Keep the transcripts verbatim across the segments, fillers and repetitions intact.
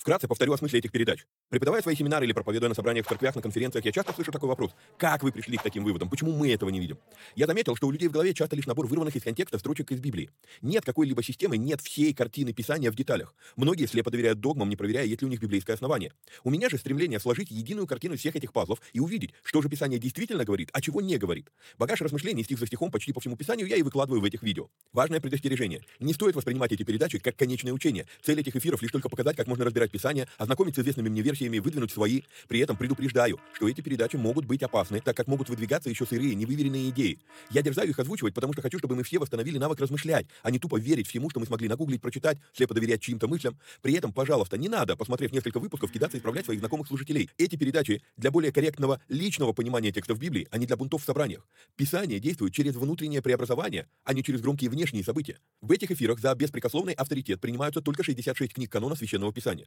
Вкратце повторю о смысле этих передач. Преподавая свои семинары или проповедуя на собраниях в церквях, на конференциях, я часто слышу такой вопрос. Как вы пришли к таким выводам? Почему мы этого не видим? Я заметил, что у людей в голове часто лишь набор вырванных из контекста строчек из Библии. Нет какой-либо системы, нет всей картины Писания в деталях. Многие слепо доверяют догмам, не проверяя, есть ли у них библейское основание. У меня же стремление сложить единую картину всех этих пазлов и увидеть, что же Писание действительно говорит, а чего не говорит. Багаж размышлений, стих за стихом почти по всему Писанию я и выкладываю в этих видео. Важное предостережение. Не стоит воспринимать эти передачи как конечное учение. Цель этих эфиров лишь только показать, как можно разбирать Писание, ознакомить с известными мне версиями и выдвинуть свои. При этом предупреждаю, что эти передачи могут быть опасны, так как могут выдвигаться еще сырые, невыверенные идеи. Я дерзаю их озвучивать, потому что хочу, чтобы мы все восстановили навык размышлять, а не тупо верить всему, что мы смогли нагуглить, прочитать, слепо доверять чьим-то мыслям. При этом, пожалуйста, не надо, посмотрев несколько выпусков, кидаться и исправлять своих знакомых служителей. Эти передачи для более корректного личного понимания текстов Библии, а не для бунтов в собраниях. Писание действует через внутреннее преобразование, а не через громкие внешние события. В этих эфирах за беспрекословный авторитет принимаются только шестьдесят шесть книг канона Священного Писания.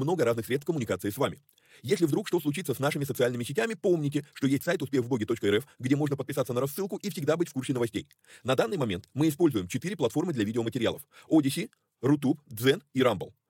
много разных средств коммуникации с вами. Если вдруг что случится с нашими социальными сетями, помните, что есть сайт успех в боги точка эр эф, где можно подписаться на рассылку и всегда быть в курсе новостей. На данный момент мы используем четыре платформы для видеоматериалов: Одиссей, Рутуб, Дзен и Рамбл.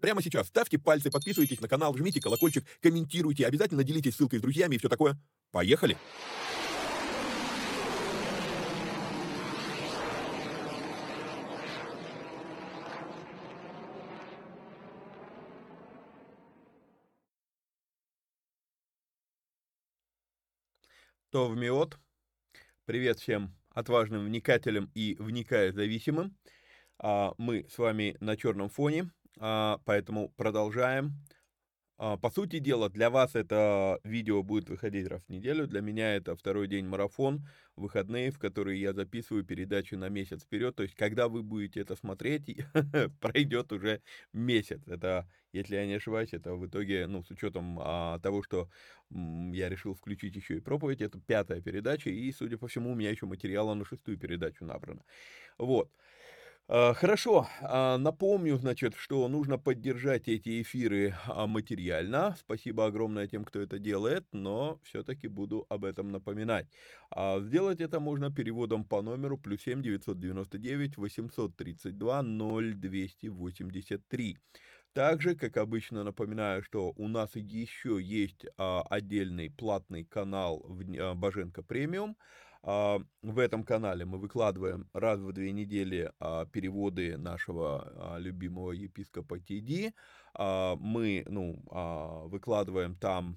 прямо сейчас, ставьте пальцы, подписывайтесь на канал, жмите колокольчик, комментируйте, обязательно делитесь ссылкой с друзьями и все такое. Поехали! Тов миот. Привет всем отважным вникателям и вникая зависимым. Мы с вами на черном фоне. Поэтому продолжаем. По сути дела, для вас это видео будет выходить раз в неделю. Для меня это второй день марафон, выходные, в которые я записываю передачи на месяц вперед. То есть, когда вы будете это смотреть, пройдет уже месяц. Это, если я не ошибаюсь, это в итоге, ну, с учетом а, того, что м, я решил включить еще и проповедь, это пятая передача, и, судя по всему, у меня еще материала на шестую передачу набрано. Вот. Хорошо, напомню, значит, что нужно поддержать эти эфиры материально. Спасибо огромное тем, кто это делает, но все-таки буду об этом напоминать. Сделать это можно переводом по номеру плюс семь девятьсот девяносто девять восемьсот тридцать два ноль двести восемьдесят три. Также, как обычно, напоминаю, что у нас еще есть отдельный платный канал Боженко Премиум. В этом канале мы выкладываем раз в две недели переводы нашего любимого епископа Ти-Ди. Мы ну, выкладываем там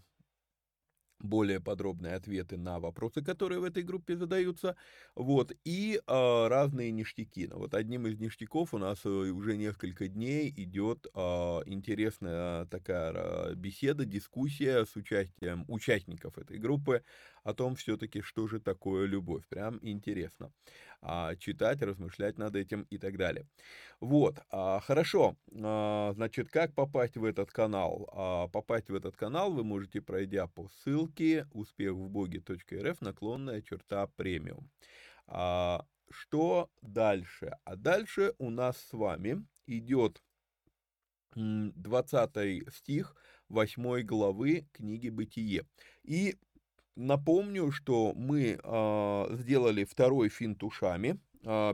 более подробные ответы на вопросы, которые в этой группе задаются, вот, и а, разные ништяки. Ну, вот одним из ништяков у нас уже несколько дней идет а, интересная такая беседа, дискуссия с участием участников этой группы о том, все-таки, что же такое любовь. Прям интересно а, читать, размышлять над этим и так далее. Вот, а, хорошо, а, значит, как попасть в этот канал? А, попасть в этот канал вы можете, пройдя по ссылке успех в боги точка эр эф наклонная черта премиум. А, что дальше? А дальше у нас с вами идет двадцатый стих восьмой главы книги «Бытие». И напомню, что мы э, сделали второй финт ушами.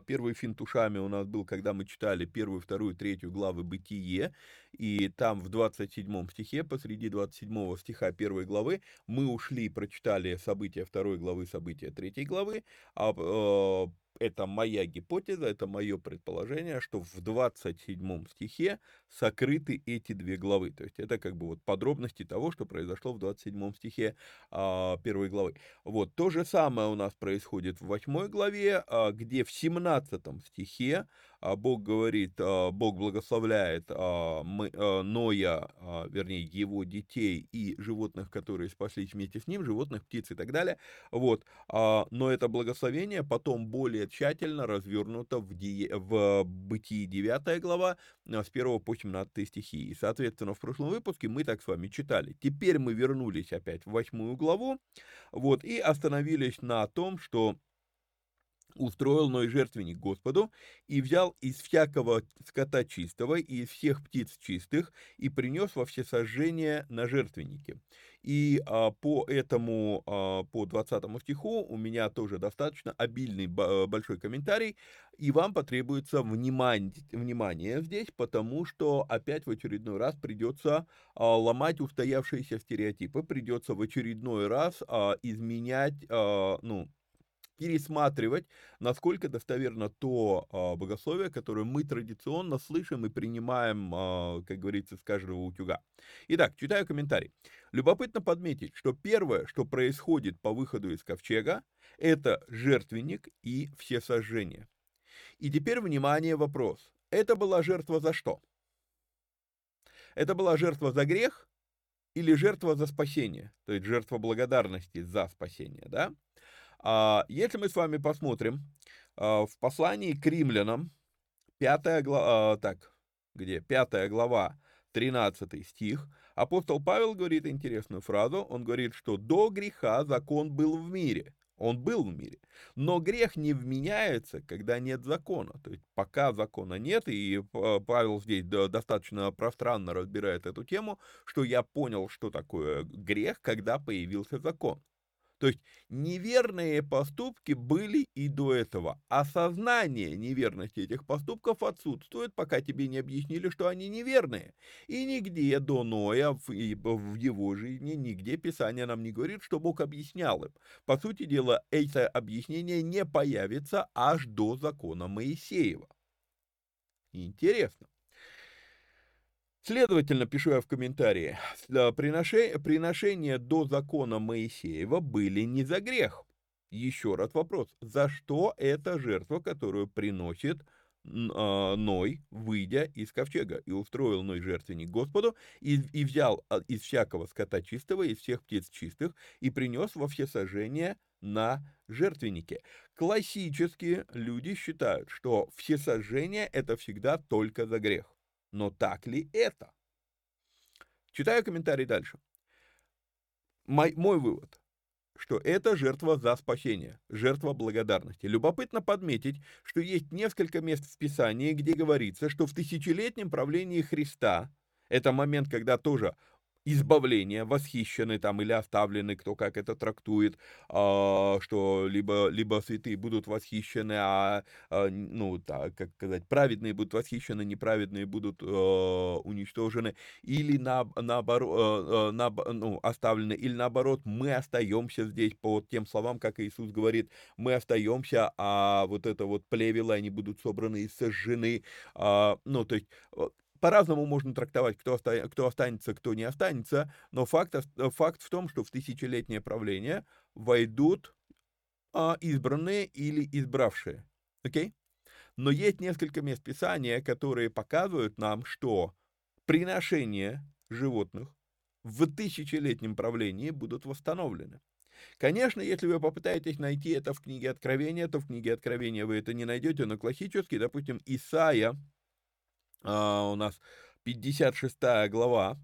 Первый финт ушами у нас был, когда мы читали первую, вторую, третью главы «Бытие», и там в двадцать седьмом стихе, посреди двадцать седьмого стиха первой главы, мы ушли, прочитали события второй главы, события третьей главы. а, э, Это моя гипотеза, это мое предположение, что в двадцать седьмом стихе сокрыты эти две главы. То есть это как бы вот подробности того, что произошло в двадцать седьмом стихе а, первой главы. Вот то же самое у нас происходит в восьмой главе, а, где в семнадцатом стихе а, Бог говорит, а, Бог благословляет а, мы, а, Ноя, а, вернее его детей и животных, которые спаслись вместе с ним, животных, птиц и так далее. Вот. А, но это благословение потом более тщательно развернуто в, ди... в Бытии девятая глава с первого по семнадцатый стихи. И, соответственно, в прошлом выпуске мы так с вами читали. Теперь мы вернулись опять в восьмую главу, вот, и остановились на том, что устроил Ной жертвенник Господу и взял из всякого скота чистого и из всех птиц чистых и принес во всесожжение на жертвеннике. И а, по этому, а, по двадцатому стиху у меня тоже достаточно обильный большой комментарий, и вам потребуется внимание, внимание здесь, потому что опять в очередной раз придется а, ломать устоявшиеся стереотипы, придется в очередной раз а, изменять, а, ну, пересматривать, насколько достоверно то а, богословие, которое мы традиционно слышим и принимаем, а, как говорится, с каждого утюга. Итак, читаю комментарий. Любопытно подметить, что первое, что происходит по выходу из ковчега, это жертвенник и всесожжение. И теперь, внимание, вопрос. Это была жертва за что? Это была жертва за грех или жертва за спасение? То есть жертва благодарности за спасение, да? Если мы с вами посмотрим в послании к римлянам, пятая глава, так, где? пятая глава, тринадцатый стих, апостол Павел говорит интересную фразу, он говорит, что до греха закон был в мире, он был в мире, но грех не вменяется, когда нет закона, то есть пока закона нет, и Павел здесь достаточно пространно разбирает эту тему, что я понял, что такое грех, когда появился закон. То есть неверные поступки были и до этого. Осознание неверности этих поступков отсутствует, пока тебе не объяснили, что они неверные. И нигде до Ноя, в его жизни, нигде Писание нам не говорит, что Бог объяснял им. По сути дела, это объяснение не появится аж до закона Моисеева. Интересно. Следовательно, пишу я в комментарии, приношения до закона Моисеева были не за грех. Еще раз вопрос, за что эта жертва, которую приносит Ной, выйдя из ковчега? И устроил Ной жертвенник Господу, и, и взял из всякого скота чистого, из всех птиц чистых, и принес во всесожжение на жертвеннике. Классически люди считают, что всесожжение – это всегда только за грех. Но так ли это? Читаю комментарий дальше. Мой, мой вывод, что это жертва за спасение, жертва благодарности. Любопытно подметить, что есть несколько мест в Писании, где говорится, что в тысячелетнем правлении Христа, это момент, когда тоже избавление, восхищены там или оставлены, кто как это трактует, что либо, либо святые будут восхищены, а, ну, так, как сказать, праведные будут восхищены, неправедные будут уничтожены, или на, наоборот, на, ну, оставлены, или наоборот, мы остаемся здесь по тем словам, как Иисус говорит, мы остаемся, а вот это вот плевело, они будут собраны и сожжены, ну, то есть... По-разному можно трактовать, кто останется, кто не останется, но факт, факт в том, что в тысячелетнее правление войдут избранные или избравшие. Окей? Но есть несколько мест Писания, которые показывают нам, что приношения животных в тысячелетнем правлении будут восстановлены. Конечно, если вы попытаетесь найти это в книге Откровения, то в книге Откровения вы это не найдете, но классически, допустим, Исайя, Uh, у нас пятьдесят шестая глава,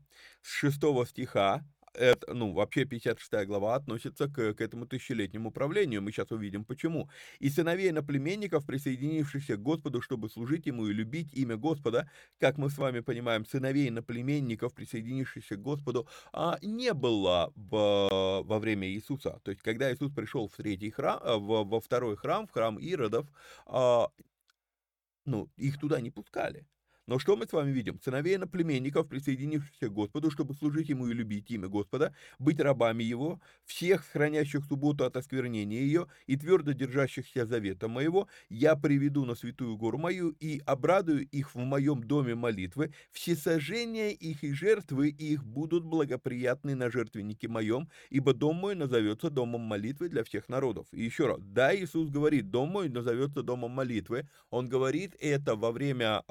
с шестого стиха, это, ну, вообще пятьдесят шестая глава относится к, к этому тысячелетнему правлению. Мы сейчас увидим, почему. «И сыновей иноплеменников, присоединившихся к Господу, чтобы служить Ему и любить имя Господа», как мы с вами понимаем, сыновей иноплеменников, присоединившихся к Господу, а, не было в, во время Иисуса. То есть, когда Иисус пришел в третий храм, в, во второй храм, в храм Иродов, а, ну, их туда не пускали. Но что мы с вами видим? Сыновей иноплеменников, присоединившихся к Господу, чтобы служить Ему и любить имя Господа, быть рабами Его, всех, хранящих субботу от осквернения ее и твердо держащихся завета моего, я приведу на святую гору мою и обрадую их в моем доме молитвы, всесожжения их и жертвы их будут благоприятны на жертвеннике моем, ибо дом мой назовется домом молитвы для всех народов». И еще раз, да, Иисус говорит, дом мой назовется домом молитвы, Он говорит это во время,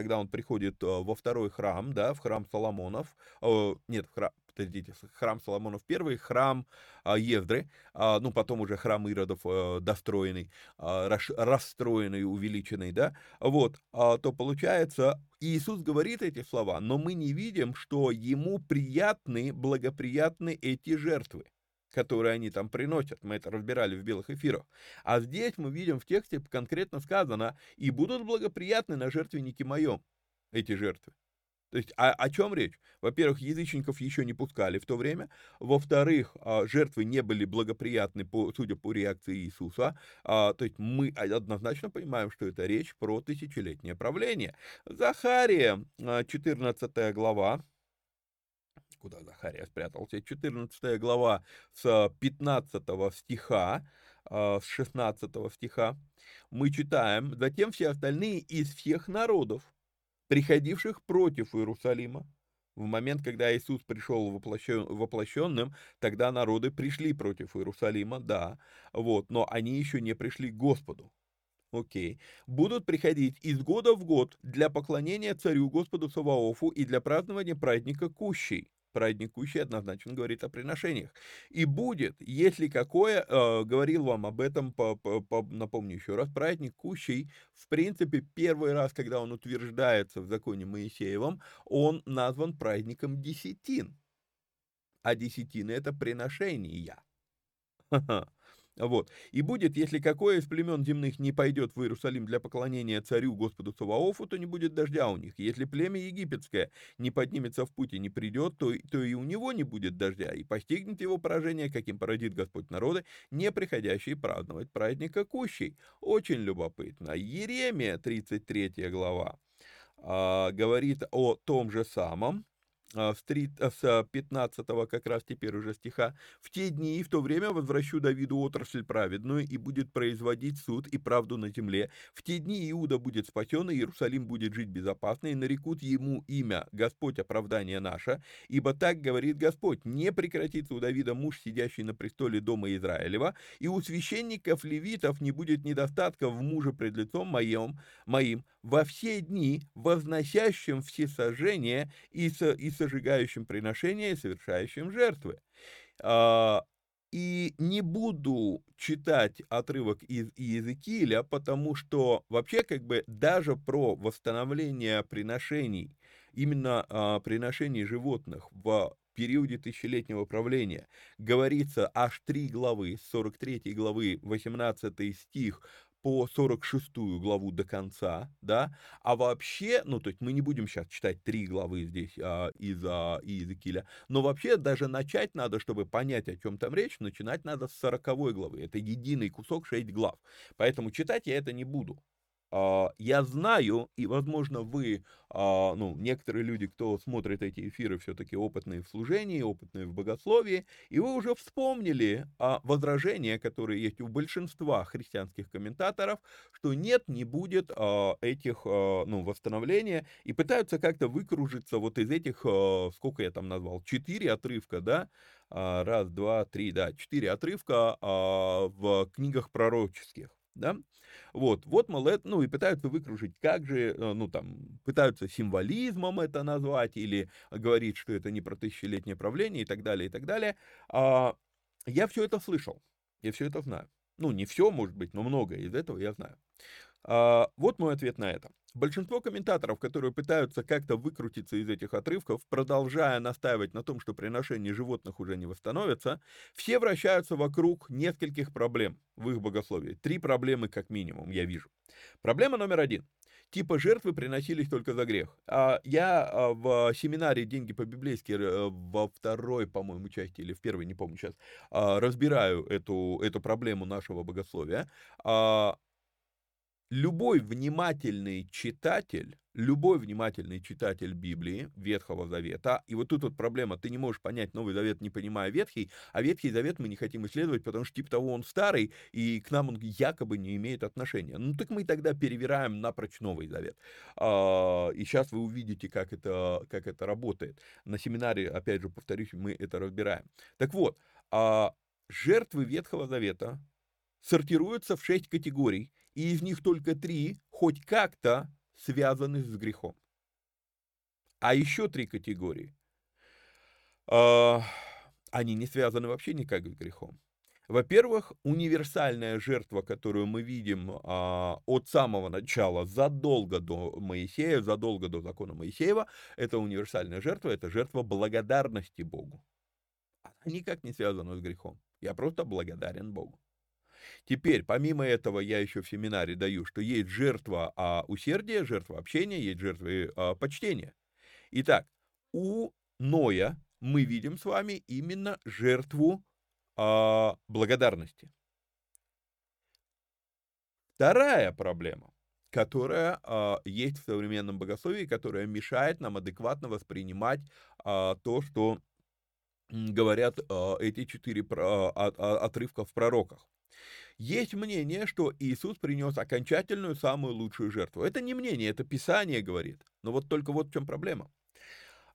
когда он приходит во второй храм, да, в храм Соломонов, э, нет, в храм, подождите, храм Соломонов первый, храм э, Евдры, э, ну, потом уже храм Иродов э, достроенный, э, расстроенный, увеличенный, да, вот, э, то получается, Иисус говорит эти слова, но мы не видим, что ему приятны, благоприятны эти жертвы, которые они там приносят. Мы это разбирали в белых эфирах. А здесь мы видим в тексте конкретно сказано: «И будут благоприятны на жертвеннике моем эти жертвы». То есть о, о чем речь? Во-первых, язычников еще не пускали в то время. Во-вторых, жертвы не были благоприятны, по, судя по реакции Иисуса. То есть мы однозначно понимаем, что это речь про тысячелетнее правление. Захария, четырнадцатая глава. Куда Захария спрятался? четырнадцатая глава с пятнадцатого стиха, с шестнадцатого стиха мы читаем: «Затем все остальные из всех народов, приходивших против Иерусалима». В момент, когда Иисус пришел воплощенным, тогда народы пришли против Иерусалима, да, вот, но они еще не пришли к Господу. Окей. Okay. «Будут приходить из года в год для поклонения царю Господу Саваофу и для празднования праздника Кущей». Праздникующий однозначно говорит о приношениях. «И будет, если какое...» э, говорил вам об этом, по, по, по, напомню еще раз, праздник Кущей, в принципе, первый раз, когда он утверждается в законе Моисеевом, он назван праздником десятин. А десятины — это приношения. Ха-ха. Вот. «И будет, если какое из племен земных не пойдет в Иерусалим для поклонения царю Господу Саваофу, то не будет дождя у них. Если племя египетское не поднимется в путь и не придет, то, то и у него не будет дождя, и постигнет его поражение, каким поразит Господь народы, не приходящие праздновать праздника Кущей». Очень любопытно. Иеремия, тридцать третья глава, говорит о том же самом. С пятнадцатого как раз теперь уже стиха: «В те дни и в то время возвращу Давиду отрасль праведную, и будет производить суд и правду на земле. В те дни Иуда будет спасен, и Иерусалим будет жить безопасно, и нарекут ему имя Господь оправдание наше. Ибо так говорит Господь: не прекратится у Давида муж, сидящий на престоле дома Израилева, и у священников левитов не будет недостатка в муже пред лицом моим, моим во все дни, возносящим всесожжение и со, и сожигающим приношения и совершающим жертвы». И не буду читать отрывок из Иезекииля, потому что вообще как бы даже про восстановление приношений, именно приношений животных в периоде тысячелетнего правления, говорится аж три главы, с сорок третьей главы, восемнадцатый стих, по сорок шестую главу до конца, да, а вообще, ну, то есть мы не будем сейчас читать три главы здесь а, из а, Иезекииля, но вообще даже начать надо, чтобы понять, о чем там речь, начинать надо с сороковой главы, это единый кусок, шесть глав, поэтому читать я это не буду. Я знаю, и, возможно, вы, ну, некоторые люди, кто смотрит эти эфиры, все-таки опытные в служении, опытные в богословии, и вы уже вспомнили возражения, которые есть у большинства христианских комментаторов, что нет, не будет этих, ну, восстановления, и пытаются как-то выкружиться вот из этих, сколько я там назвал, четыре отрывка, да, раз, два, три, да, четыре отрывка в книгах пророческих. Да? Вот, вот, мол, это, ну, и пытаются выкружить, как же, ну, там, пытаются символизмом это назвать или говорить, что это не про тысячелетнее правление и так далее, и так далее. А, я все это слышал, я все это знаю. Ну, не все, может быть, но многое из этого я знаю. Вот мой ответ на это. Большинство комментаторов, которые пытаются как-то выкрутиться из этих отрывков, продолжая настаивать на том, что приношения животных уже не восстановятся, все вращаются вокруг нескольких проблем в их богословии. Три проблемы как минимум, я вижу. Проблема номер один. Типа жертвы приносились только за грех. Я в семинаре «Деньги по-библейски» во второй, по-моему, части, или в первой, не помню сейчас, разбираю эту, эту проблему нашего богословия. Любой внимательный читатель, любой внимательный читатель Библии, Ветхого Завета, и вот тут вот проблема, ты не можешь понять Новый Завет, не понимая Ветхий, а Ветхий Завет мы не хотим исследовать, потому что типа того он старый, и к нам он якобы не имеет отношения. Ну так мы тогда перевираем напрочь Новый Завет. И сейчас вы увидите, как это, как это работает. На семинаре, опять же, повторюсь, мы это разбираем. Так вот, жертвы Ветхого Завета сортируются в шесть категорий, и из них только три хоть как-то связаны с грехом. А еще три категории, э, они не связаны вообще никак с грехом. Во-первых, универсальная жертва, которую мы видим э, от самого начала, задолго до Моисея, задолго до закона Моисеева, это универсальная жертва, это жертва благодарности Богу. Она никак не связана с грехом. Я просто благодарен Богу. Теперь, помимо этого, я еще в семинаре даю, что есть жертва а, усердия, жертва общения, есть жертвы а, почтения. Итак, у Ноя мы видим с вами именно жертву а, благодарности. Вторая проблема, которая а, есть в современном богословии, которая мешает нам адекватно воспринимать а, то, что говорят а, эти четыре а, а, отрывка в пророках. Есть мнение, что Иисус принес окончательную, самую лучшую жертву. Это не мнение, это Писание говорит. Но вот только вот в чем проблема.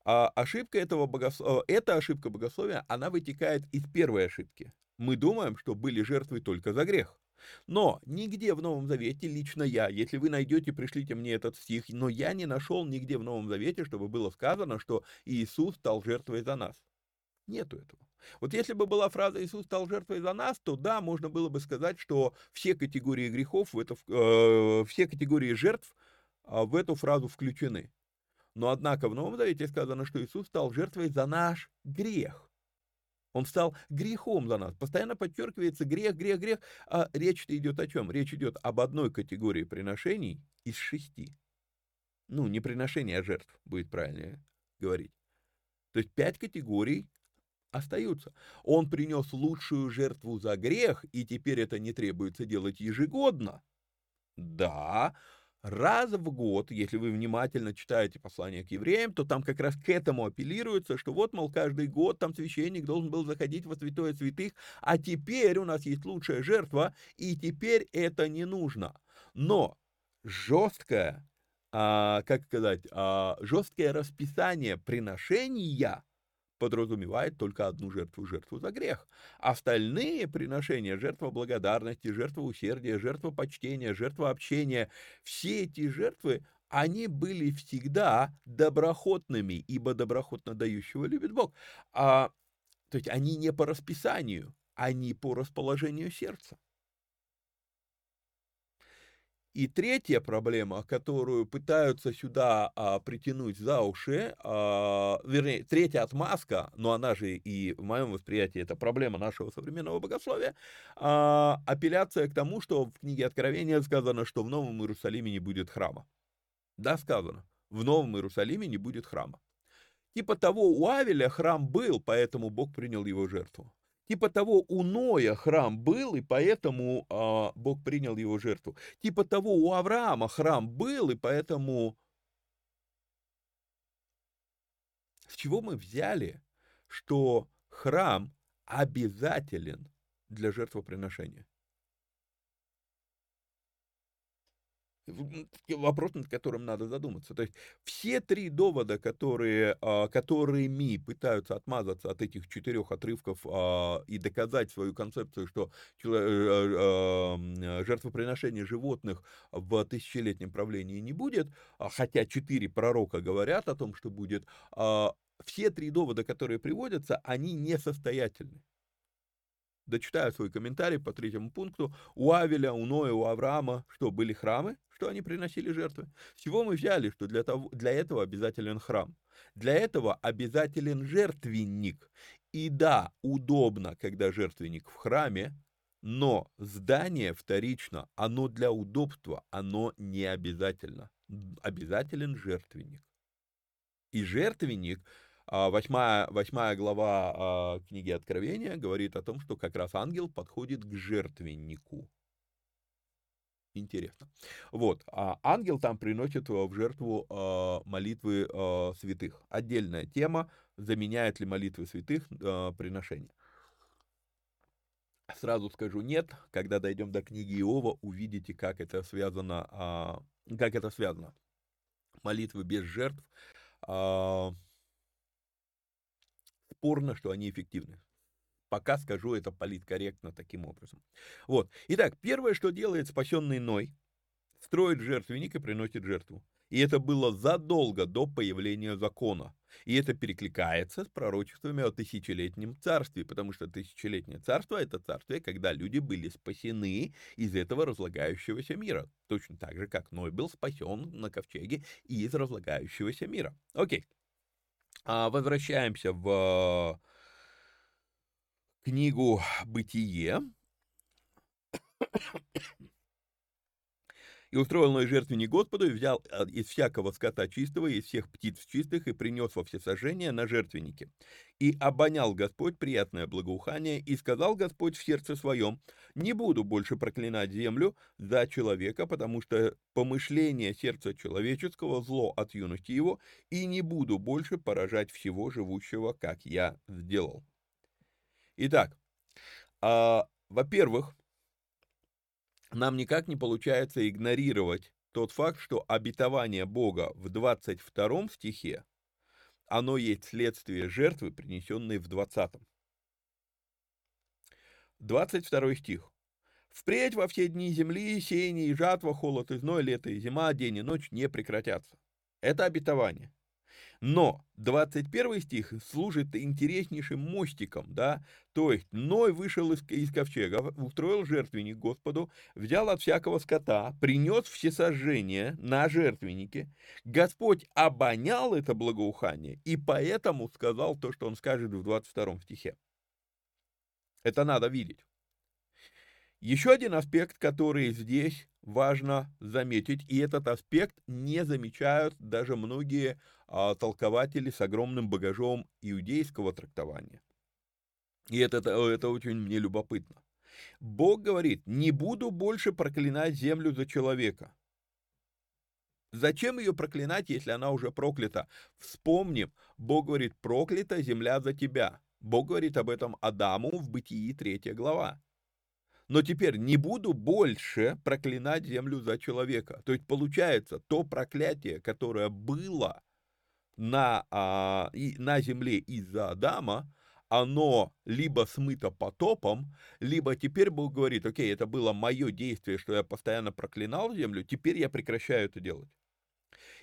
А ошибка этого богослов... Эта ошибка богословия, она вытекает из первой ошибки. Мы думаем, что были жертвы только за грех. Но нигде в Новом Завете, лично я, если вы найдете, пришлите мне этот стих, но я не нашел нигде в Новом Завете, чтобы было сказано, что Иисус стал жертвой за нас. Нету этого. Вот если бы была фраза «Иисус стал жертвой за нас», то да, можно было бы сказать, что все категории грехов, это, э, все категории жертв э, в эту фразу включены. Но однако в Новом Завете сказано, что Иисус стал жертвой за наш грех. Он стал грехом за нас. Постоянно подчеркивается грех, грех, грех. А речь-то идет о чем? Речь идет об одной категории приношений из шести. Ну, не приношения, а жертв, будет правильнее говорить. То есть пять категорий остаются. Он принес лучшую жертву за грех, и теперь это не требуется делать ежегодно. Да, раз в год, если вы внимательно читаете послание к евреям, то там как раз к этому апеллируется, что вот, мол, каждый год там священник должен был заходить во святое святых, а теперь у нас есть лучшая жертва, и теперь это не нужно. Но жесткое, а, как сказать, а, жесткое расписание приношения подразумевает только одну жертву, жертву за грех. Остальные приношения, жертва благодарности, жертва усердия, жертва почтения, жертва общения, все эти жертвы, они были всегда доброхотными, ибо доброхотно дающего любит Бог. А, то есть они не по расписанию, они по расположению сердца. И третья проблема, которую пытаются сюда а, притянуть за уши, а, вернее, третья отмазка, но она же и в моем восприятии это проблема нашего современного богословия, а, апелляция к тому, что в книге Откровения сказано, что в Новом Иерусалиме не будет храма. Да, сказано, в Новом Иерусалиме не будет храма. Типа того, у Авеля храм был, поэтому Бог принял его жертву. Типа того, у Ноя храм был, и поэтому э, Бог принял его жертву. Типа того, у Авраама храм был, и поэтому... С чего мы взяли, что храм обязателен для жертвоприношения? Вопрос, над которым надо задуматься. То есть все три довода, которые, которыми пытаются отмазаться от этих четырех отрывков и доказать свою концепцию, что жертвоприношения животных в тысячелетнем правлении не будет, хотя четыре пророка говорят о том, что будет, все три довода, которые приводятся, они несостоятельны. дочитаю свой комментарий по третьему пункту. У Авеля, у Ноя, у Авраама что, были храмы, что они приносили жертвы? С чего мы взяли, что для, того, для этого обязателен храм? Для этого обязателен жертвенник. И да, удобно, когда жертвенник в храме, но здание вторично, оно для удобства, оно не обязательно. Обязателен жертвенник. И жертвенник... Восьмая, восьмая глава книги Откровения говорит о том, что как раз ангел подходит к жертвеннику. Интересно. Вот, ангел там приносит в жертву молитвы святых. Отдельная тема, заменяет ли молитвы святых приношения. Сразу скажу нет, когда дойдем до книги Иова, увидите, как это связано, как это связано. Молитвы без жертв. Спорно, что они эффективны. Пока скажу это политкорректно таким образом. Вот. Итак, первое, что делает спасенный Ной, строит жертвенник и приносит жертву. И это было задолго до появления закона. И это перекликается с пророчествами о тысячелетнем царстве, потому что тысячелетнее царство – это царствие, когда люди были спасены из этого разлагающегося мира. Точно так же, как Ной был спасен на ковчеге из разлагающегося мира. Окей. Возвращаемся в книгу «Бытие». «И устроил Ной жертвенник Господу, и взял из всякого скота чистого, и из всех птиц чистых, и принес во всесожжение на жертвеннике. И обонял Господь приятное благоухание, и сказал Господь в сердце своем, не буду больше проклинать землю за человека, потому что помышление сердца человеческого зло от юности его, и не буду больше поражать всего живущего, как я сделал». Итак, а, во-первых, нам никак не получается игнорировать тот факт, что обетование Бога в двадцать втором стихе, оно есть следствие жертвы, принесенной в двадцатом. двадцать второй стих. «Впредь во все дни земли сеяние и жатва, холод и зной, лето и зима, день и ночь не прекратятся». Это обетование. Но двадцать первый стих служит интереснейшим мостиком, да, то есть Ной вышел из, из ковчега, устроил жертвенник Господу, взял от всякого скота, принес всесожжение на жертвеннике, Господь обонял это благоухание и поэтому сказал то, что он скажет в двадцать втором стихе. Это надо видеть. Еще один аспект, который здесь важно заметить, и этот аспект не замечают даже многие а, толкователи с огромным багажом иудейского трактования. И это, это очень мне любопытно. Бог говорит, не буду больше проклинать землю за человека. Зачем ее проклинать, если она уже проклята? Вспомним, Бог говорит, проклята земля за тебя. Бог говорит об этом Адаму в Бытии третья глава. Но теперь не буду больше проклинать землю за человека. То есть получается, то проклятие, которое было на, а, и, на земле из-за Адама, оно либо смыто потопом, либо теперь Бог говорит, окей, это было мое действие, что я постоянно проклинал землю, теперь я прекращаю это делать.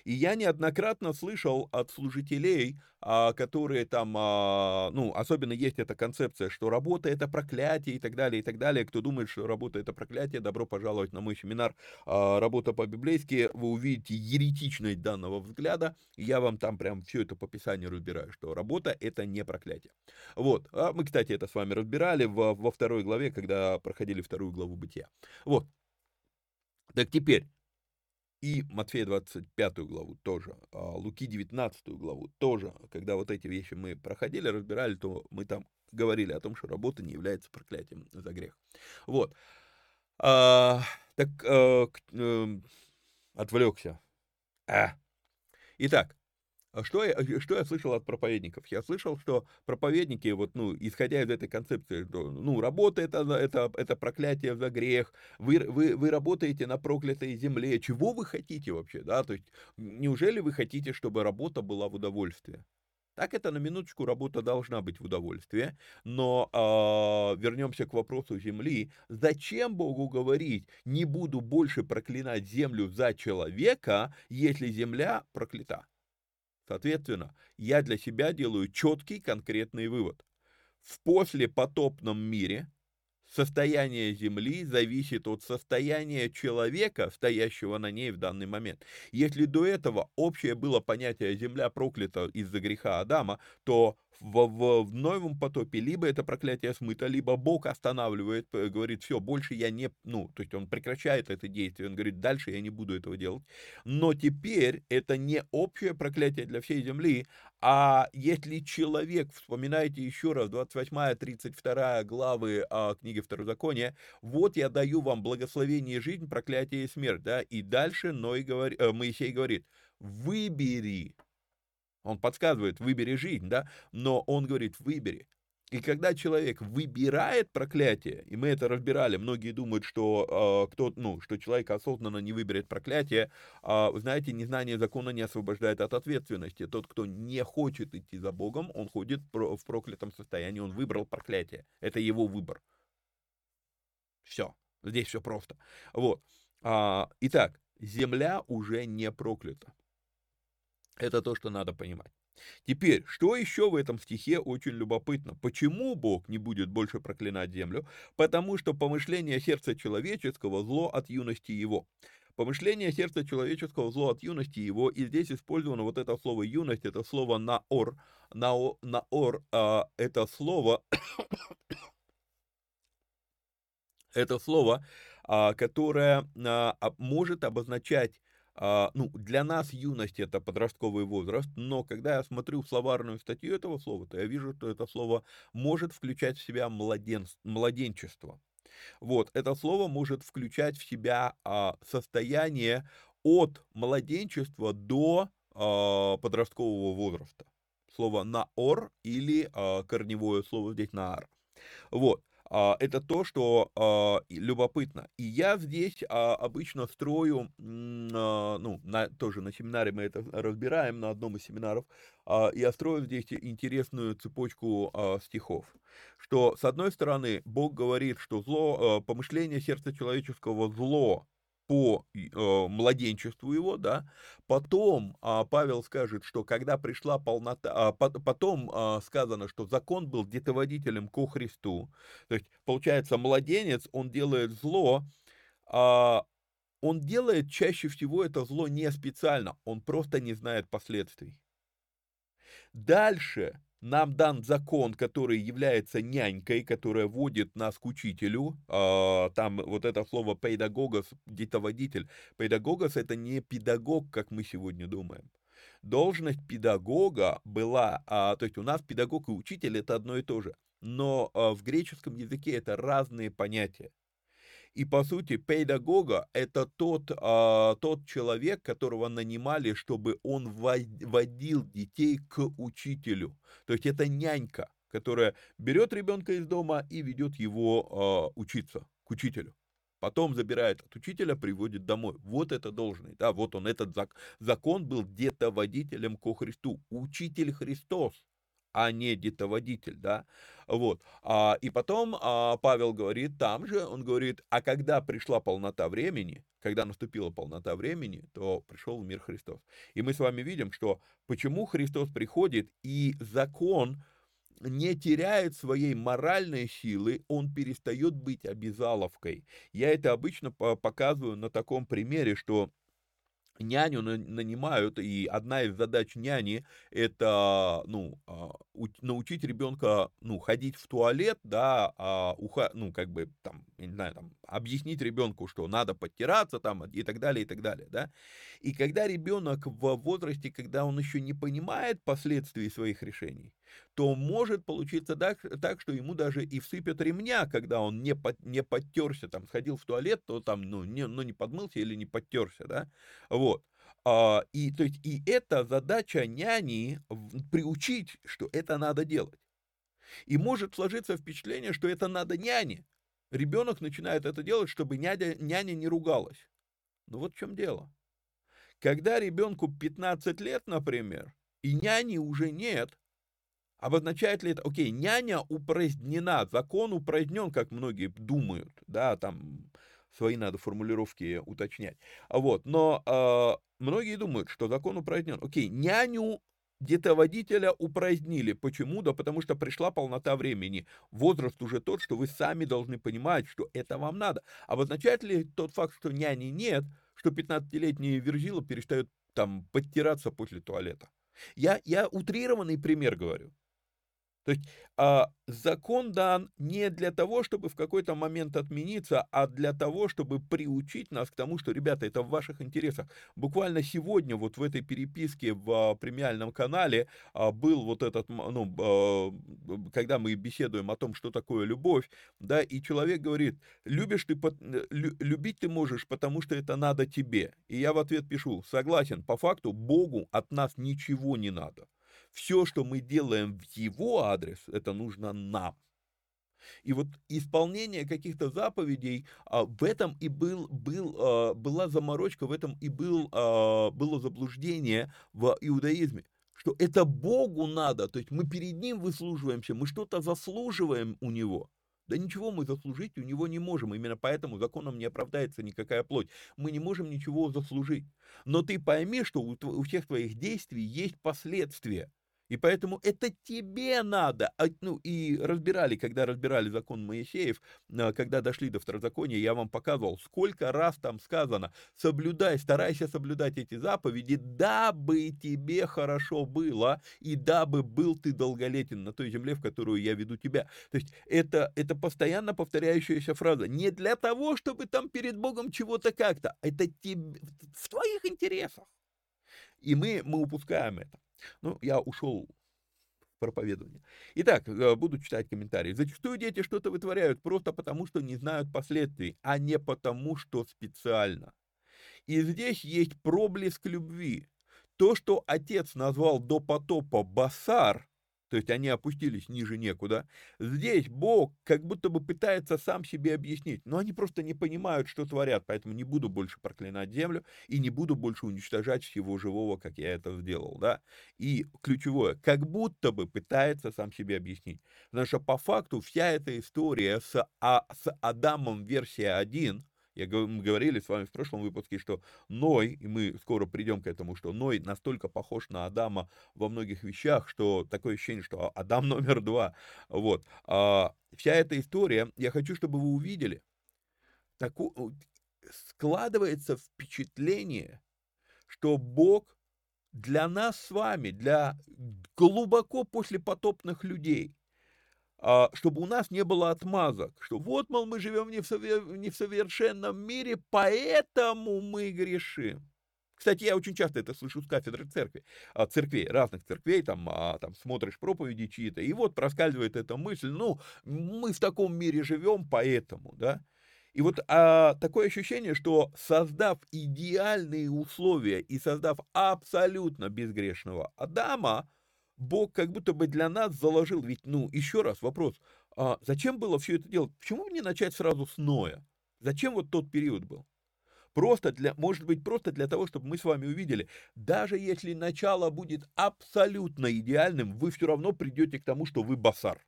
И я неоднократно слышал от служителей, которые там, ну, особенно есть эта концепция, что работа – это проклятие и так далее, и так далее. Кто думает, что работа – это проклятие, добро пожаловать на мой семинар «Работа по-библейски». Вы увидите еретичность данного взгляда. Я вам там прям все это по Писанию разбираю, что работа – это не проклятие. Вот. Мы, кстати, это с вами разбирали во второй главе, когда проходили вторую главу Бытия. Вот. Так теперь. И Матфея двадцать пятую главу тоже, Луки девятнадцатую главу тоже, когда вот эти вещи мы проходили, разбирали, то мы там говорили о том, что работа не является проклятием за грех. Вот. А, так, а, отвлекся. А. Итак. Что я, что я слышал от проповедников? Я слышал, что проповедники, вот, ну, исходя из этой концепции, ну, работа это, это, это проклятие за грех, вы, вы, вы работаете на проклятой земле, чего вы хотите вообще, да, то есть, неужели вы хотите, чтобы работа была в удовольствии? Так это на минуточку работа должна быть в удовольствии, но э, вернемся к вопросу земли. Зачем Богу говорить, не буду больше проклинать землю за человека, если земля проклята? Соответственно, я для себя делаю четкий конкретный вывод. В послепотопном мире состояние земли зависит от состояния человека, стоящего на ней в данный момент. Если до этого общее было понятие «земля проклята из-за греха Адама», то в, в, в новом потопе либо это проклятие смыто, либо Бог останавливает, говорит, все, больше я не, ну, то есть он прекращает это действие, он говорит, дальше я не буду этого делать. Но теперь это не общее проклятие для всей земли, а если человек, вспоминайте еще раз, двадцать восьмая тридцать вторая главы а, книги Второзакония, вот я даю вам благословение и жизнь, проклятие и смерть, да, и дальше Ной говор, э, Моисей говорит, выбери. Он подсказывает, выбери жизнь, да, но он говорит, выбери. И когда человек выбирает проклятие, и мы это разбирали, многие думают, что, э, кто, ну, что человек осознанно не выберет проклятие, э, знаете, незнание закона не освобождает от ответственности. Тот, кто не хочет идти за Богом, он ходит в проклятом состоянии, он выбрал проклятие. Это его выбор. Все, здесь все просто. Вот. Э, итак, земля уже не проклята. Это то, что надо понимать. Теперь, что еще в этом стихе очень любопытно? Почему Бог не будет больше проклинать землю? Потому что помышление сердца человеческого – зло от юности его. Помышление сердца человеческого – зло от юности его. И здесь использовано вот это слово «юность», это слово «наор». «Наор», наор а, это слово... это слово, а, которое а, может обозначать... Uh, ну, для нас юность — это подростковый возраст, но когда я смотрю в словарную статью этого слова, то я вижу, что это слово может включать в себя младен... младенчество. Вот, это слово может включать в себя uh, состояние от младенчества до uh, подросткового возраста. Слово «наор» или uh, корневое слово здесь «наар». Вот. Это то, что э, любопытно. И я здесь э, обычно строю, э, ну, на, тоже на семинаре мы это разбираем, на одном из семинаров, э, я строю здесь интересную цепочку э, стихов. Что, с одной стороны, Бог говорит, что зло, э, помышление сердца человеческого зло по э, младенчеству его, да, потом э, Павел скажет, что когда пришла полнота, э, потом э, сказано, что закон был детоводителем ко Христу, то есть, получается, младенец, он делает зло, э, он делает чаще всего это зло не специально, он просто не знает последствий. Дальше нам дан закон, который является нянькой, которая водит нас к учителю. Там вот это слово «педагогос», детоводитель. Педагогос — это не педагог, как мы сегодня думаем. Должность педагога была, то есть у нас педагог и учитель — это одно и то же. Но в греческом языке это разные понятия. И, по сути, педагога – это тот, а, тот человек, которого нанимали, чтобы он водил детей к учителю. То есть это нянька, которая берет ребенка из дома и ведет его а, учиться к учителю. Потом забирает от учителя, приводит домой. Вот это должность. Да, вот он, этот зак- закон был детоводителем ко Христу. Учитель Христос, а не детоводитель, да, вот, а, и потом а, Павел говорит, там же, он говорит, а когда пришла полнота времени, когда наступила полнота времени, то пришел в мир Христос, и мы с вами видим, что почему Христос приходит, и закон не теряет своей моральной силы, он перестает быть обязаловкой. Я это обычно показываю на таком примере, что няню нанимают, и одна из задач няни – это ну, научить ребенка ну, ходить в туалет, да, уха, ну, как бы, там, я не знаю, там, объяснить ребенку, что надо подтираться там, и так далее, и так далее. Да? И когда ребенок в возрасте, когда он еще не понимает последствий своих решений, то может получиться так, так, что ему даже и всыпят ремня, когда он не, под, не подтерся, там, сходил в туалет, то там, ну, не, ну, не подмылся или не подтерся, да, вот. А, и, то есть, и это задача няни приучить, что это надо делать. И может сложиться впечатление, что это надо няне. Ребенок начинает это делать, чтобы няня, няня не ругалась. Ну вот в чем дело. Когда ребенку пятнадцать лет, например, и няни уже нет, обозначает ли это, окей, няня упразднена, закон упразднен, как многие думают, да, там свои надо формулировки уточнять, вот, но э, многие думают, что закон упразднен, окей, няню Детоводителя упразднили. Почему? Да потому что пришла полнота времени. Возраст уже тот, что вы сами должны понимать, что это вам надо. Обозначает ли тот факт, что няни нет, что пятнадцатилетние верзила перестают там подтираться после туалета? Я, я утрированный пример говорю. То есть а, закон дан не для того, чтобы в какой-то момент отмениться, а для того, чтобы приучить нас к тому, что, ребята, это в ваших интересах. Буквально сегодня вот в этой переписке в а, премиальном канале а, был вот этот, ну, а, когда мы беседуем о том, что такое любовь, да, и человек говорит, любишь ты, любить ты можешь, потому что это надо тебе. И я в ответ пишу, согласен, по факту Богу от нас ничего не надо. Все, что мы делаем в его адрес, это нужно нам. И вот исполнение каких-то заповедей, а, в этом и был, был, а, была заморочка, в этом и был, а, было заблуждение в иудаизме, что это Богу надо, то есть мы перед ним выслуживаемся, мы что-то заслуживаем у него. Да ничего мы заслужить у него не можем, именно поэтому законом не оправдается никакая плоть. Мы не можем ничего заслужить. Но ты пойми, что у, у всех твоих действий есть последствия. И поэтому это тебе надо. Ну, и разбирали, когда разбирали закон Моисеев, когда дошли до второзакония, я вам показывал, сколько раз там сказано, соблюдай, старайся соблюдать эти заповеди, дабы тебе хорошо было, и дабы был ты долголетен на той земле, в которую я веду тебя. То есть это, это постоянно повторяющаяся фраза. Не для того, чтобы там перед Богом чего-то как-то. Это тебе, в твоих интересах. И мы, мы упускаем это. Ну, я ушел в проповедование. Итак, буду читать комментарии. Зачастую дети что-то вытворяют просто потому, что не знают последствий, а не потому, что специально. И здесь есть проблеск любви. То, что отец назвал до потопа басар, то есть они опустились ниже некуда, здесь Бог как будто бы пытается сам себе объяснить, но они просто не понимают, что творят, поэтому не буду больше проклинать землю и не буду больше уничтожать всего живого, как я это сделал, да. И ключевое, как будто бы пытается сам себе объяснить, потому что по факту вся эта история с, а, с Адамом версия один, я, мы говорили с вами в прошлом выпуске, что Ной, и мы скоро придем к этому, что Ной настолько похож на Адама во многих вещах, что такое ощущение, что Адам номер два. Вот. А, вся эта история, я хочу, чтобы вы увидели, таку, складывается впечатление, что Бог для нас с вами, для глубоко послепотопных людей, чтобы у нас не было отмазок, что вот, мол, мы живем не в совершенном мире, поэтому мы грешим. Кстати, я очень часто это слышу с кафедры церкви, церквей, разных церквей, там, там смотришь проповеди чьи-то, и вот проскальзывает эта мысль, ну, мы в таком мире живем, поэтому, да. И вот а, такое ощущение, что создав идеальные условия и создав абсолютно безгрешного Адама, Бог как будто бы для нас заложил, ведь, ну, еще раз вопрос, а зачем было все это делать? Почему не начать сразу с Ноя? Зачем вот тот период был? Просто для, может быть, просто для того, чтобы мы с вами увидели, даже если начало будет абсолютно идеальным, вы все равно придете к тому, что вы басар.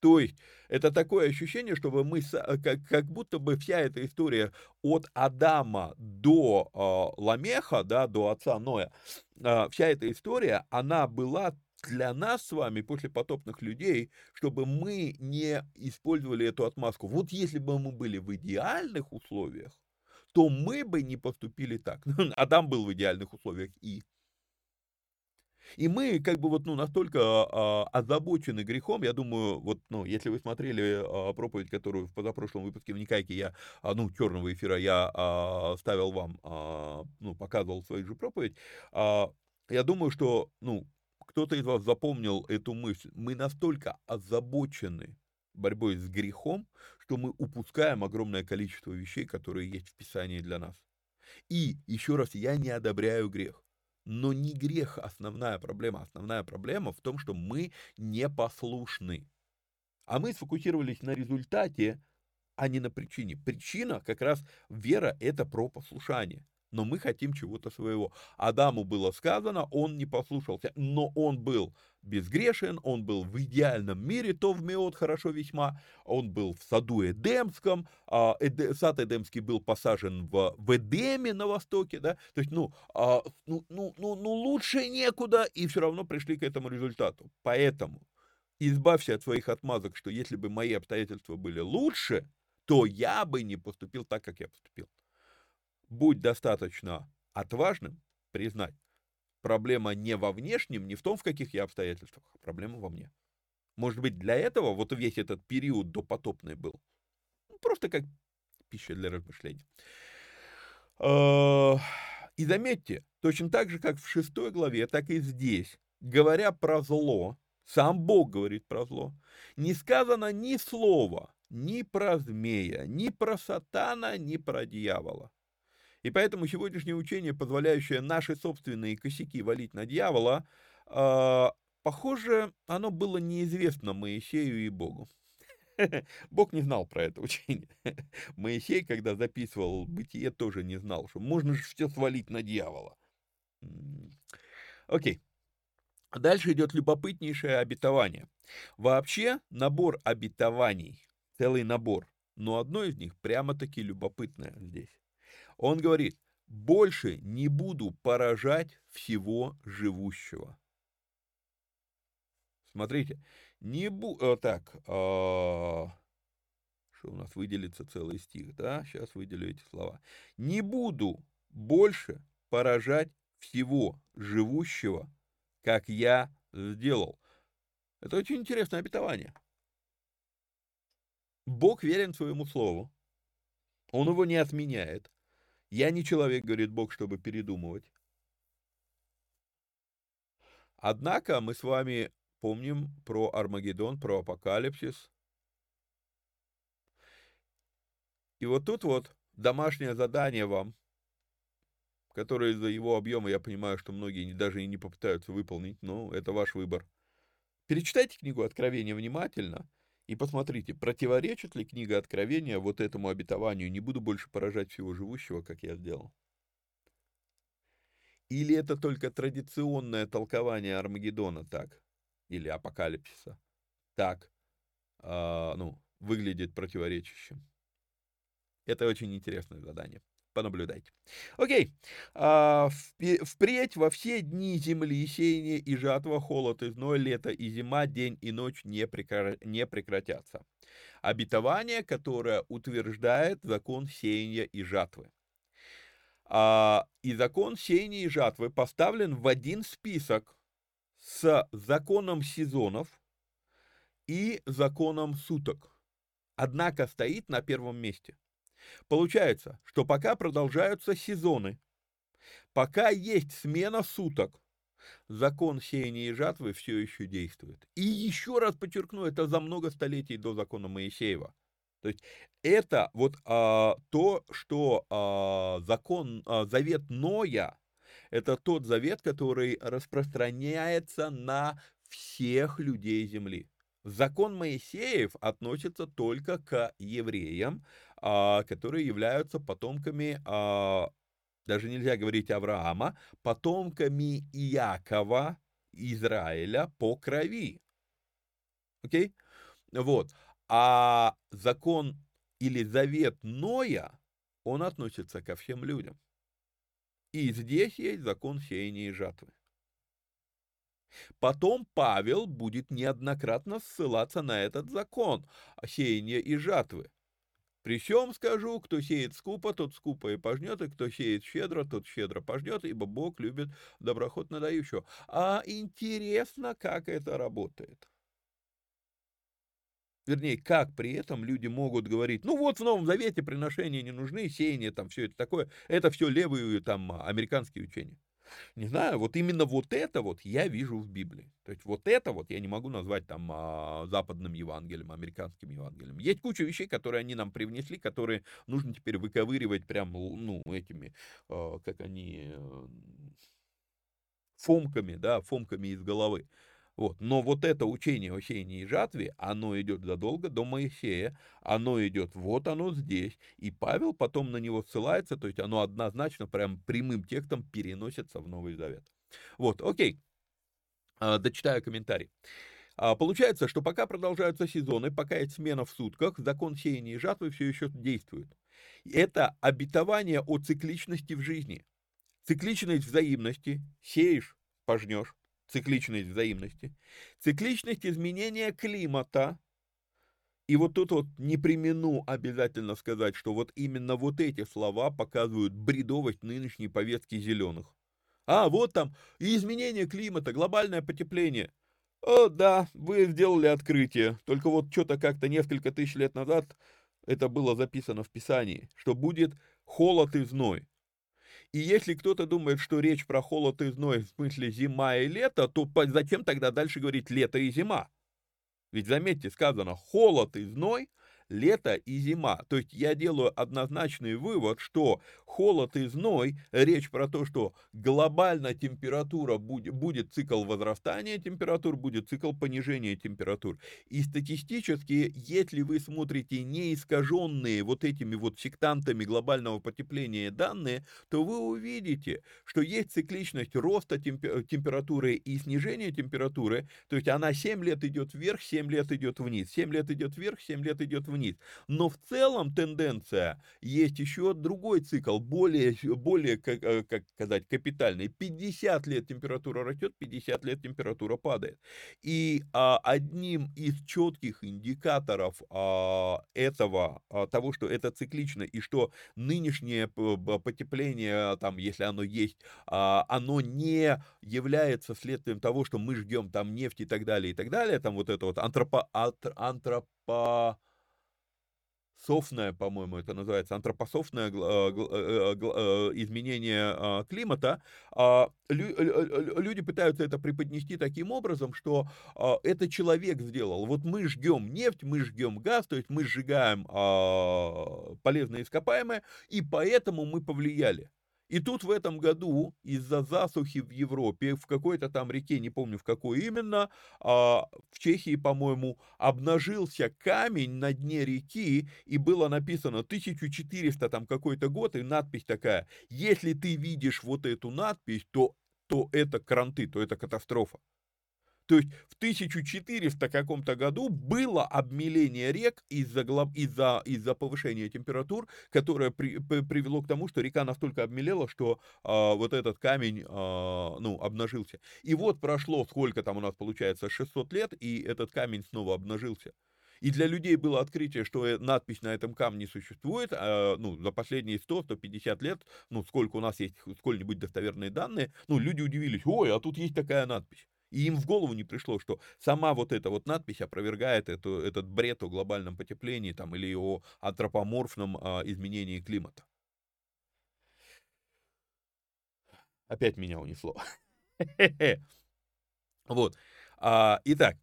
То есть это такое ощущение, чтобы мы, как, как будто бы вся эта история от Адама до э, Ламеха, да, до отца Ноя, э, вся эта история, она была для нас с вами, послепотопных людей, чтобы мы не использовали эту отмазку. Вот если бы мы были в идеальных условиях, то мы бы не поступили так. Адам был в идеальных условиях и... И мы как бы вот ну, настолько а, озабочены грехом, я думаю, вот ну, если вы смотрели а, проповедь, которую в позапрошлом выпуске Вникайки я, а, ну, черного эфира я а, ставил вам, а, ну, показывал свою же проповедь, а, я думаю, что, ну, кто-то из вас запомнил эту мысль. Мы настолько озабочены борьбой с грехом, что мы упускаем огромное количество вещей, которые есть в Писании для нас. И, еще раз, я не одобряю грех. Но не грех основная проблема. Основная проблема в том, что мы непослушны. А мы сфокусировались на результате, а не на причине. Причина как раз вера — это про послушание. но мы хотим чего-то своего. Адаму было сказано, он не послушался, но он был безгрешен, он был в идеальном мире, то в меот хорошо весьма, он был в саду Эдемском, Эд, сад Эдемский был посажен в, в Эдеме на востоке, да, то есть, ну, ну, ну, ну, лучше некуда, и все равно пришли к этому результату. Поэтому избавься от своих отмазок, что если бы мои обстоятельства были лучше, то я бы не поступил так, как я поступил. Будь достаточно отважным признать, проблема не во внешнем, не в том, в каких я обстоятельствах, а проблема во мне. Может быть, для этого вот весь этот период допотопный был. Просто как пища для размышлений. И заметьте, точно так же, как в шестой главе, так и здесь, говоря про зло, сам Бог говорит про зло, не сказано ни слова, ни про змея, ни про сатана, ни про дьявола. И поэтому сегодняшнее учение, позволяющее наши собственные косяки валить на дьявола, э, похоже, оно было неизвестно Моисею и Богу. Бог не знал про это учение. Моисей, когда записывал Бытие, тоже не знал, что можно же все свалить на дьявола. Окей. Дальше идет любопытнейшее обетование. Вообще, набор обетований, целый набор, но одно из них прямо-таки любопытное здесь. Он говорит, больше не буду поражать всего живущего. Смотрите, не буду... Так, э, что у нас выделится целый стих, да? Сейчас выделю эти слова. Не буду больше поражать всего живущего, как я сделал. Это очень интересное обетование. Бог верен своему слову. Он его не отменяет. Я не человек, говорит Бог, чтобы передумывать. Однако мы с вами помним про Армагеддон, про апокалипсис. И вот тут вот домашнее задание вам, которое из-за его объема, я понимаю, что многие даже и не попытаются выполнить, но это ваш выбор. Перечитайте книгу Откровения внимательно. И посмотрите, противоречит ли книга Откровения вот этому обетованию «Не буду больше поражать всего живущего, как я сделал»? Или это только традиционное толкование Армагеддона так, или апокалипсиса, так, э, ну, выглядит противоречащим? Это очень интересное задание. Понаблюдайте. Окей. Впредь во все дни земли сеяние и жатва, холод и зной, лето и зима, день и ночь не прекратятся. Обетование, которое утверждает закон сеяния и жатвы. И закон сеяния и жатвы поставлен в один список с законом сезонов и законом суток. Однако стоит на первом месте. Получается, что пока продолжаются сезоны, пока есть смена суток, закон сеяния и жатвы все еще действует. И еще раз подчеркну, это за много столетий до закона Моисеева. То есть это вот а, то, что а, закон, а, завет Ноя, это тот завет, который распространяется на всех людей земли. Закон Моисеев относится только к евреям, которые являются потомками, даже нельзя говорить Авраама, потомками Иакова, Израиля по крови. Окей? Вот. А закон или завет Ноя, он относится ко всем людям. И здесь есть закон сеяния и жатвы. Потом Павел будет неоднократно ссылаться на этот закон сеяния и жатвы. При сём скажу, кто сеет скупо, тот скупо и пожнет, и кто сеет щедро, тот щедро пожнет, ибо Бог любит доброхотно дающего. А интересно, как это работает. Вернее, как при этом люди могут говорить, ну вот в Новом Завете приношения не нужны, сеяния, там все это такое, это все левые там американские учения. Не знаю, вот именно вот это вот я вижу в Библии. То есть вот это вот я не могу назвать там западным Евангелием, американским Евангелием. Есть куча вещей, которые они нам привнесли, которые нужно теперь выковыривать прям, ну, этими, как они, фомками, да, фомками из головы. Вот. Но вот это учение о сеянии и жатве, оно идет задолго до Моисея, оно идет, вот оно здесь, и Павел потом на него ссылается, то есть оно однозначно прям прямым текстом переносится в Новый Завет. Вот, окей, дочитаю комментарий. Получается, что пока продолжаются сезоны, пока есть смена в сутках, закон сеяния и жатвы все еще действует. Это обетование о цикличности в жизни. Цикличность взаимности, сеешь, пожнешь. Цикличность взаимности, цикличность изменения климата, и вот тут вот не примену обязательно сказать, что вот именно вот эти слова показывают бредовость нынешней повестки зеленых. А, вот там, изменение климата, глобальное потепление. О, да, вы сделали открытие, только вот что-то как-то несколько тысяч лет назад это было записано в Писании, что будет холод и зной. И если кто-то думает, что речь про холод и зной, в смысле зима и лето, то зачем тогда дальше говорить лето и зима? Ведь, заметьте, сказано холод и зной, лето и зима. То есть я делаю однозначный вывод, что холод и зной, речь про то, что глобально температура будет, будет цикл возрастания температур, будет цикл понижения температур. И статистически, если вы смотрите неискаженные вот этими вот сектантами глобального потепления данные, то вы увидите, что есть цикличность роста температуры и снижения температуры, то есть она семь лет идет вверх, семь лет идет вниз, семь лет идет вверх, семь лет идет вниз. Вниз. Но в целом тенденция, есть еще другой цикл, более, более как, как сказать, капитальный. пятьдесят лет температура растет, пятьдесят лет температура падает. И а, одним из четких индикаторов а, этого, а, того, что это циклично, и что нынешнее потепление, там, если оно есть, а, оно не является следствием того, что мы ждем там нефть и так далее, и так далее, там вот это вот антропо... антропо... софтное, по-моему, это называется, антропософтное изменение климата, люди пытаются это преподнести таким образом, что это человек сделал. Вот мы жгем нефть, мы жгем газ, то есть мы сжигаем полезные ископаемые, и поэтому мы повлияли. И тут в этом году из-за засухи в Европе, в какой-то там реке, не помню в какой именно, в Чехии, по-моему, обнажился камень на дне реки, и было написано тысяча четыреста там какой-то год, и надпись такая, если ты видишь вот эту надпись, то, то это кранты, то это катастрофа. То есть в тысяча четыреста каком-то году было обмеление рек из-за, из-за, из-за повышения температур, которое при, при, привело к тому, что река настолько обмелела, что а, вот этот камень а, ну, обнажился. И вот прошло сколько там у нас получается, шестьсот лет, и этот камень снова обнажился. И для людей было открытие, что надпись на этом камне существует, а, ну, за последние сто-сто пятьдесят лет, ну, сколько у нас есть, сколь-нибудь достоверные данные, ну, люди удивились, ой, а тут есть такая надпись. И им в голову не пришло, что сама вот эта вот надпись опровергает эту, этот бред о глобальном потеплении там, или о антропоморфном а, изменении климата. Опять меня унесло. Вот. Итак,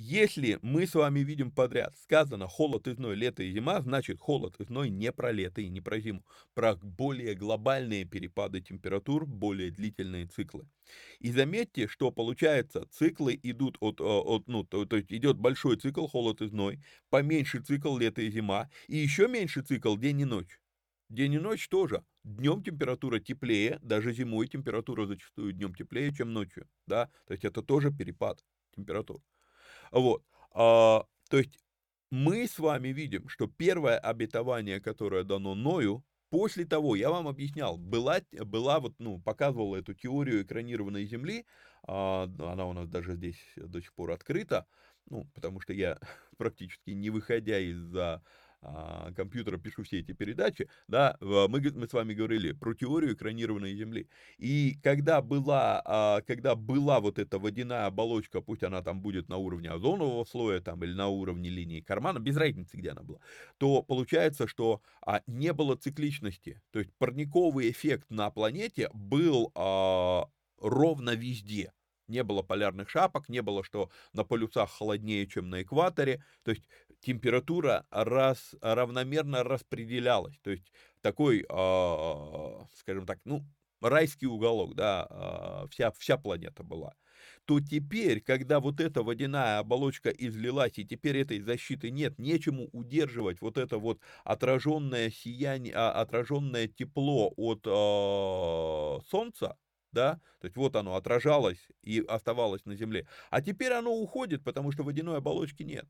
если мы с вами видим подряд, сказано холод и зной, лето и зима, значит холод и зной не про лето и не про зиму, про более глобальные перепады температур, более длительные циклы. И заметьте, что получается, циклы идут от, от ну, то, то есть идет большой цикл холод и зной, поменьше цикл лето и зима, и еще меньше цикл день и ночь. День и ночь тоже. Днем температура теплее, даже зимой температура зачастую днем теплее, чем ночью, да, то есть это тоже перепад температур. Вот, а, то есть мы с вами видим, что первое обетование, которое дано Ною, после того, я вам объяснял, была, была вот, ну, показывала эту теорию экранированной земли, а, она у нас даже здесь до сих пор открыта, ну, потому что я практически не выходя из-за а, компьютера пишу все эти передачи, да, мы, мы с вами говорили про теорию экранированной земли, и когда была, а, когда была вот эта водяная оболочка, пусть она там будет на уровне озонового слоя, там, или на уровне линии Кармана, без разницы, где она была, то получается, что а, не было цикличности, то есть парниковый эффект на планете был а, ровно везде. Не было полярных шапок, не было, что на полюсах холоднее, чем на экваторе. То есть температура раз, равномерно распределялась. То есть такой, э, скажем так, ну, райский уголок, да, э, вся, вся планета была. то теперь, когда вот эта водяная оболочка излилась, и теперь этой защиты нет, нечему удерживать вот это вот отраженное сияние, отраженное тепло от э, солнца, да, то есть вот оно отражалось и оставалось на земле, а теперь оно уходит, потому что водяной оболочки нет.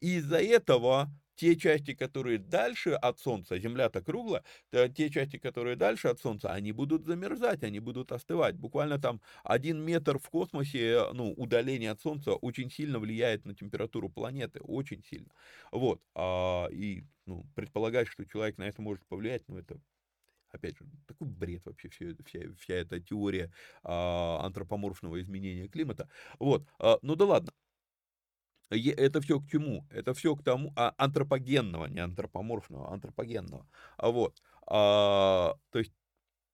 И из-за этого те части, которые дальше от солнца, земля-то круглая, те части, которые дальше от солнца, они будут замерзать, они будут остывать. Буквально там один метр в космосе, ну, удаление от солнца очень сильно влияет на температуру планеты, очень сильно. Вот, а, и ну, предполагать, что человек на это может повлиять, ну, это, опять же, такой бред вообще, вся, вся, вся эта теория а, антропоморфного изменения климата. Вот, а, ну да ладно. Это все к чему? Это все к тому, а, антропогенного, не антропоморфного, антропогенного. А вот, а, то есть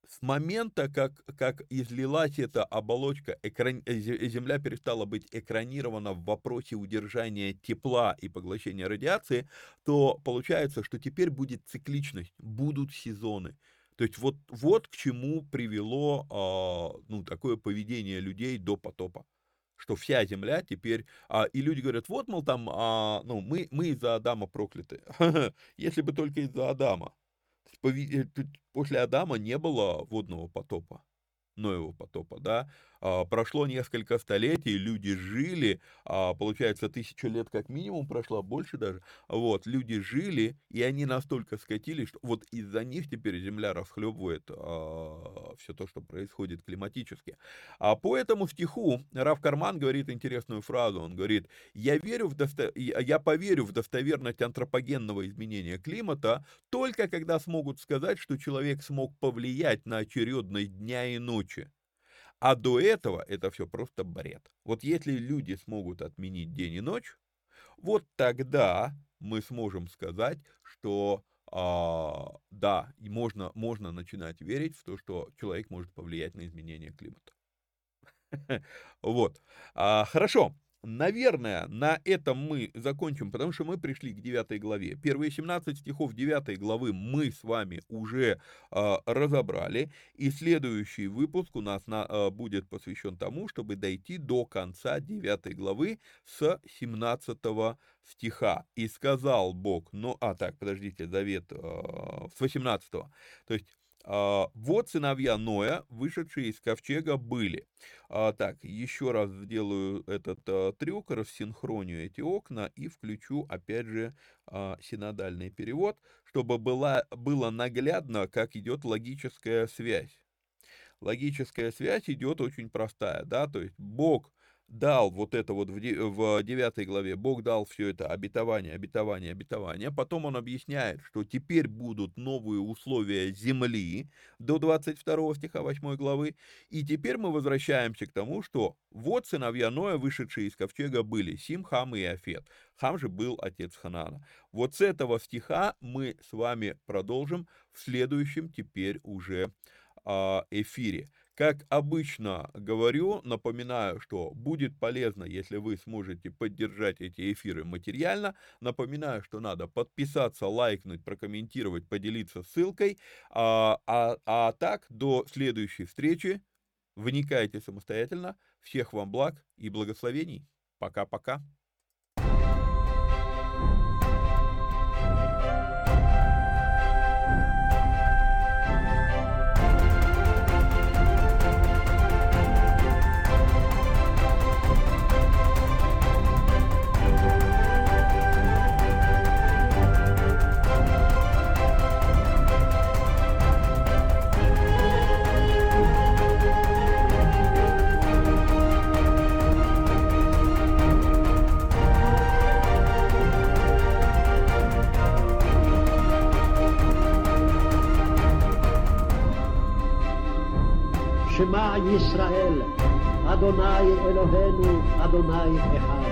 с момента, как, как излилась эта оболочка, экран, Земля перестала быть экранирована в вопросе удержания тепла и поглощения радиации, то получается, что теперь будет цикличность, будут сезоны. То есть вот, вот к чему привело а, ну, такое поведение людей до потопа. Что вся земля теперь... А, и люди говорят, вот, мол, там, а, ну, мы, мы из-за Адама прокляты. Если бы только из-за Адама. После Адама не было водного потопа, Ноева потопа, да. А, прошло несколько столетий, люди жили, а, получается, тысячу лет как минимум прошло, больше даже. Вот, люди жили, и они настолько скатились, что вот из-за них теперь земля расхлебывает а, все то, что происходит климатически. А по этому стиху Рав Карман говорит интересную фразу, он говорит, я, верю в досто... я поверю в достоверность антропогенного изменения климата, только когда смогут сказать, что человек смог повлиять на очередность дня и ночи. А до этого это все просто бред. Вот если люди смогут отменить день и ночь, вот тогда мы сможем сказать, что а, да, можно, можно начинать верить в то, что человек может повлиять на изменение климата. Вот. Хорошо. Наверное, на этом мы закончим, потому что мы пришли к девятой главе. Первые семнадцать стихов девятой главы мы с вами уже э, разобрали, и следующий выпуск у нас на, э, будет посвящен тому, чтобы дойти до конца девятой главы с семнадцатого стиха. «И сказал Бог...» Ну, а так, подождите, завет э, с восемнадцатого. То есть... Вот сыновья Ноя, вышедшие из ковчега, были. Так, еще раз сделаю этот трюк, рассинхроню эти окна и включу, опять же, синодальный перевод, чтобы было, было наглядно, как идет логическая связь. Логическая связь идет очень простая, да, то есть Бог дал вот это вот в девятой главе, Бог дал все это обетование, обетование, обетование. Потом он объясняет, что теперь будут новые условия земли до двадцать второго стиха восьмой главы. И теперь мы возвращаемся к тому, что вот сыновья Ноя, вышедшие из ковчега, были Сим, Хам и Иофет. Хам же был отец Ханаана. Вот с этого стиха мы с вами продолжим в следующем теперь уже эфире. Как обычно говорю, напоминаю, что будет полезно, если вы сможете поддержать эти эфиры материально. Напоминаю, что надо подписаться, лайкнуть, прокомментировать, поделиться ссылкой. А, а, а так, до следующей встречи. Вникайте самостоятельно. Всех вам благ и благословений. Пока-пока. Israel, Adonai Eloheinu, Adonai Echad.